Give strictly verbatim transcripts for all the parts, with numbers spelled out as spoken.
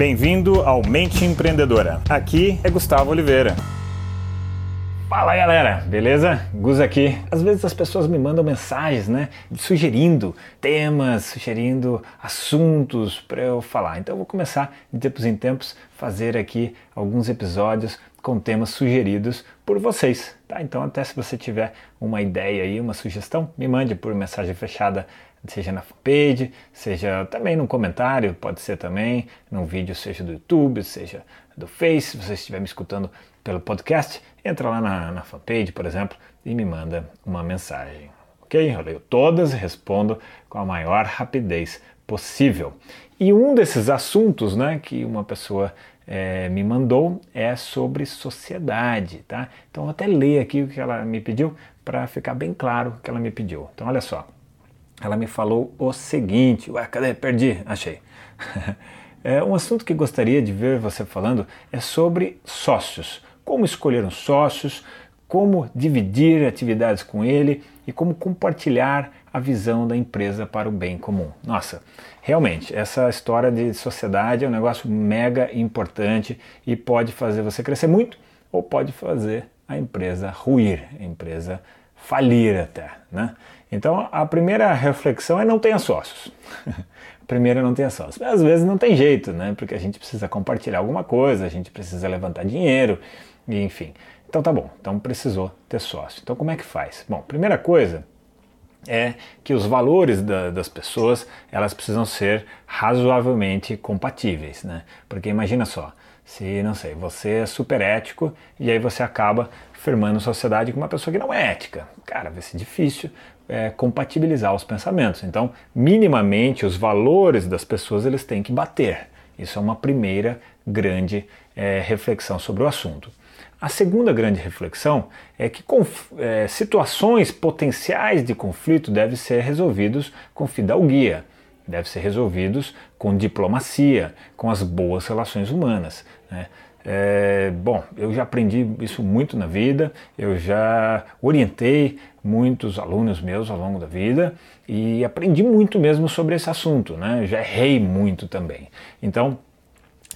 Bem-vindo ao Mente Empreendedora. Aqui é Gustavo Oliveira. Fala galera, beleza? Gus aqui. Às vezes as pessoas me mandam mensagens, né? Sugerindo temas, sugerindo assuntos para eu falar. Então eu vou começar, de tempos em tempos, fazer aqui alguns episódios com temas sugeridos por vocês, tá? Então até se você tiver uma ideia aí, uma sugestão, me mande por mensagem fechada, seja na fanpage, seja também num comentário, pode ser também num vídeo, seja do YouTube, seja do Face, se você estiver me escutando pelo podcast, entra lá na, na fanpage, por exemplo, e me manda uma mensagem, ok? Eu leio todas e respondo com a maior rapidez possível. E um desses assuntos, né, que uma pessoa é, me mandou é sobre sociedade, tá? Então vou até ler aqui o que ela me pediu para ficar bem claro o que ela me pediu. Então olha só, ela me falou o seguinte, ué, cadê? Perdi, achei. É, um assunto que gostaria de ver você falando é sobre sócios. Como escolher uns sócios, como dividir atividades com ele e como compartilhar a visão da empresa para o bem comum. Nossa, realmente, essa história de sociedade é um negócio mega importante e pode fazer você crescer muito ou pode fazer a empresa ruir, a empresa falir até, né? Então, a primeira reflexão é não tenha sócios. Primeiro, não tenha sócios. Às vezes não tem jeito, né? Porque a gente precisa compartilhar alguma coisa, a gente precisa levantar dinheiro, e enfim. Então tá bom, então precisou ter sócio. Então como é que faz? Bom, primeira coisa é que os valores da, das pessoas, elas precisam ser razoavelmente compatíveis, né? Porque imagina só, se, não sei, você é super ético e aí você acaba firmando sociedade com uma pessoa que não é ética. Cara, vai ser difícil é, compatibilizar os pensamentos. Então, minimamente, os valores das pessoas, eles têm que bater. Isso é uma primeira grande é, reflexão sobre o assunto. A segunda grande reflexão é que conf- é, situações potenciais de conflito devem ser resolvidos com fidalguia, devem ser resolvidos com diplomacia, com as boas relações humanas, né? É, bom, eu já aprendi isso muito na vida, eu já orientei muitos alunos meus ao longo da vida e aprendi muito mesmo sobre esse assunto, né? Eu já errei muito também. Então,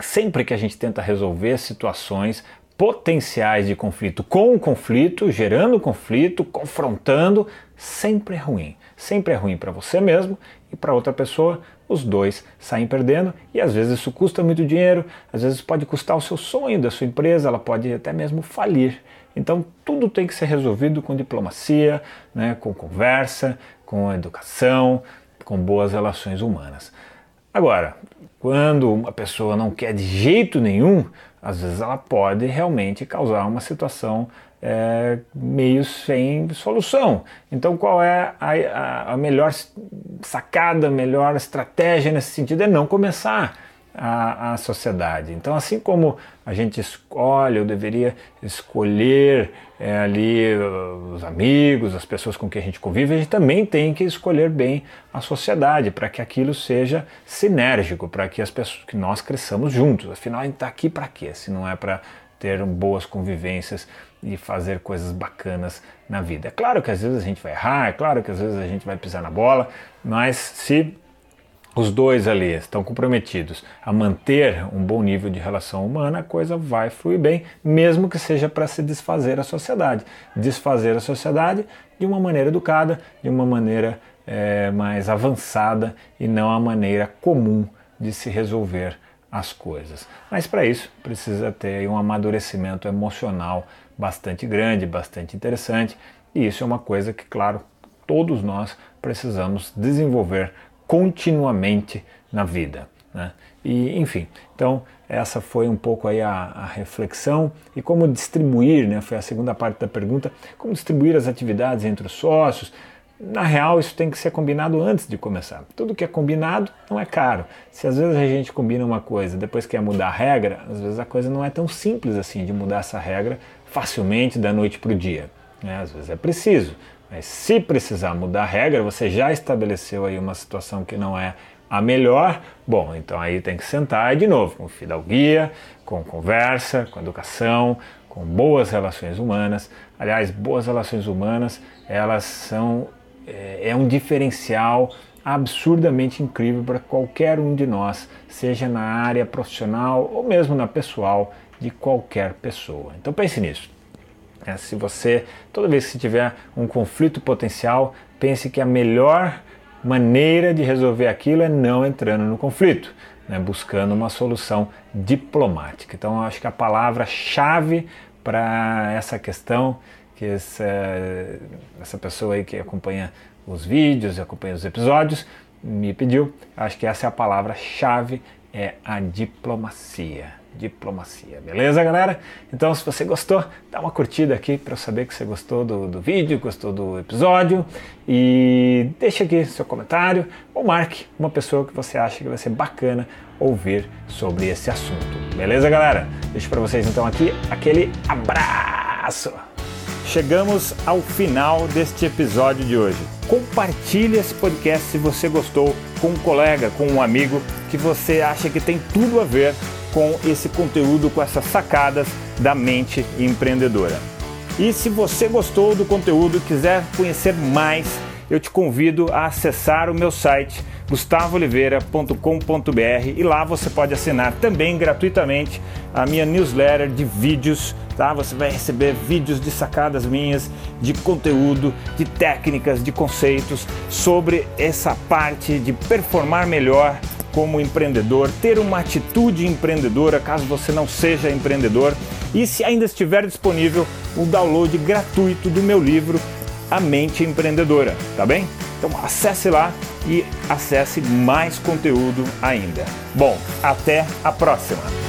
sempre que a gente tenta resolver situações potenciais de conflito com o conflito, gerando conflito, confrontando, sempre é ruim. Sempre é ruim para você mesmo e para outra pessoa, os dois saem perdendo e às vezes isso custa muito dinheiro, às vezes pode custar o seu sonho da sua empresa, ela pode até mesmo falir. Então tudo tem que ser resolvido com diplomacia, né, com conversa, com educação, com boas relações humanas. Agora, quando uma pessoa não quer de jeito nenhum, às vezes ela pode realmente causar uma situação é, meio sem solução. Então qual é a, a, a melhor sacada, a melhor estratégia nesse sentido? É não começar a, a sociedade. Então assim como a gente escolhe, eu deveria escolher é, ali os amigos, as pessoas com quem a gente convive, a gente também tem que escolher bem a sociedade para que aquilo seja sinérgico, para que as pessoas, que nós cresçamos juntos. Afinal, a gente está aqui para quê? Se não é para ter boas convivências e fazer coisas bacanas na vida. É claro que às vezes a gente vai errar, é claro que às vezes a gente vai pisar na bola, mas se os dois ali estão comprometidos a manter um bom nível de relação humana, a coisa vai fluir bem, mesmo que seja para se desfazer a sociedade. Desfazer a sociedade de uma maneira educada, de uma maneira é, mais avançada e não a maneira comum de se resolver as coisas. Mas para isso precisa ter um amadurecimento emocional bastante grande, bastante interessante, e isso é uma coisa que, claro, todos nós precisamos desenvolver continuamente na vida, né? E enfim, então essa foi um pouco aí a, a reflexão e como distribuir, né? Foi a segunda parte da pergunta, como distribuir as atividades entre os sócios. Na real, isso tem que ser combinado antes de começar. Tudo que é combinado não é caro. Se às vezes a gente combina uma coisa, depois quer mudar a regra, às vezes a coisa não é tão simples assim de mudar essa regra facilmente da noite para o dia, né? Às vezes é preciso. Mas se precisar mudar a regra, você já estabeleceu aí uma situação que não é a melhor, bom, então aí tem que sentar aí de novo, com fidalguia, com conversa, com educação, com boas relações humanas. Aliás, boas relações humanas, elas são, é, é um diferencial absurdamente incrível para qualquer um de nós, seja na área profissional ou mesmo na pessoal de qualquer pessoa. Então pense nisso. É, se você, toda vez que tiver um conflito potencial, pense que a melhor maneira de resolver aquilo é não entrando no conflito, né, buscando uma solução diplomática. Então eu acho que a palavra-chave para essa questão, que essa, essa pessoa aí que acompanha os vídeos, acompanha os episódios, me pediu, acho que essa é a palavra-chave, é a diplomacia. Diplomacia, beleza, galera? Então, se você gostou, dá uma curtida aqui para eu saber que você gostou do, do vídeo, gostou do episódio, e deixa aqui seu comentário ou marque uma pessoa que você acha que vai ser bacana ouvir sobre esse assunto, beleza, galera? Deixo para vocês então aqui aquele abraço! Chegamos ao final deste episódio de hoje. Compartilhe esse podcast se você gostou com um colega, com um amigo que você acha que tem tudo a ver com esse conteúdo, com essas sacadas da mente empreendedora. E se você gostou do conteúdo e quiser conhecer mais, eu te convido a acessar o meu site gustavo oliveira ponto com ponto br e lá você pode assinar também gratuitamente a minha newsletter de vídeos, tá? Você vai receber vídeos de sacadas minhas, de conteúdo, de técnicas, de conceitos sobre essa parte de performar melhor como empreendedor, ter uma atitude empreendedora caso você não seja empreendedor, e se ainda estiver disponível o download gratuito do meu livro A Mente Empreendedora, tá bem? Então acesse lá e acesse mais conteúdo ainda. Bom, até a próxima!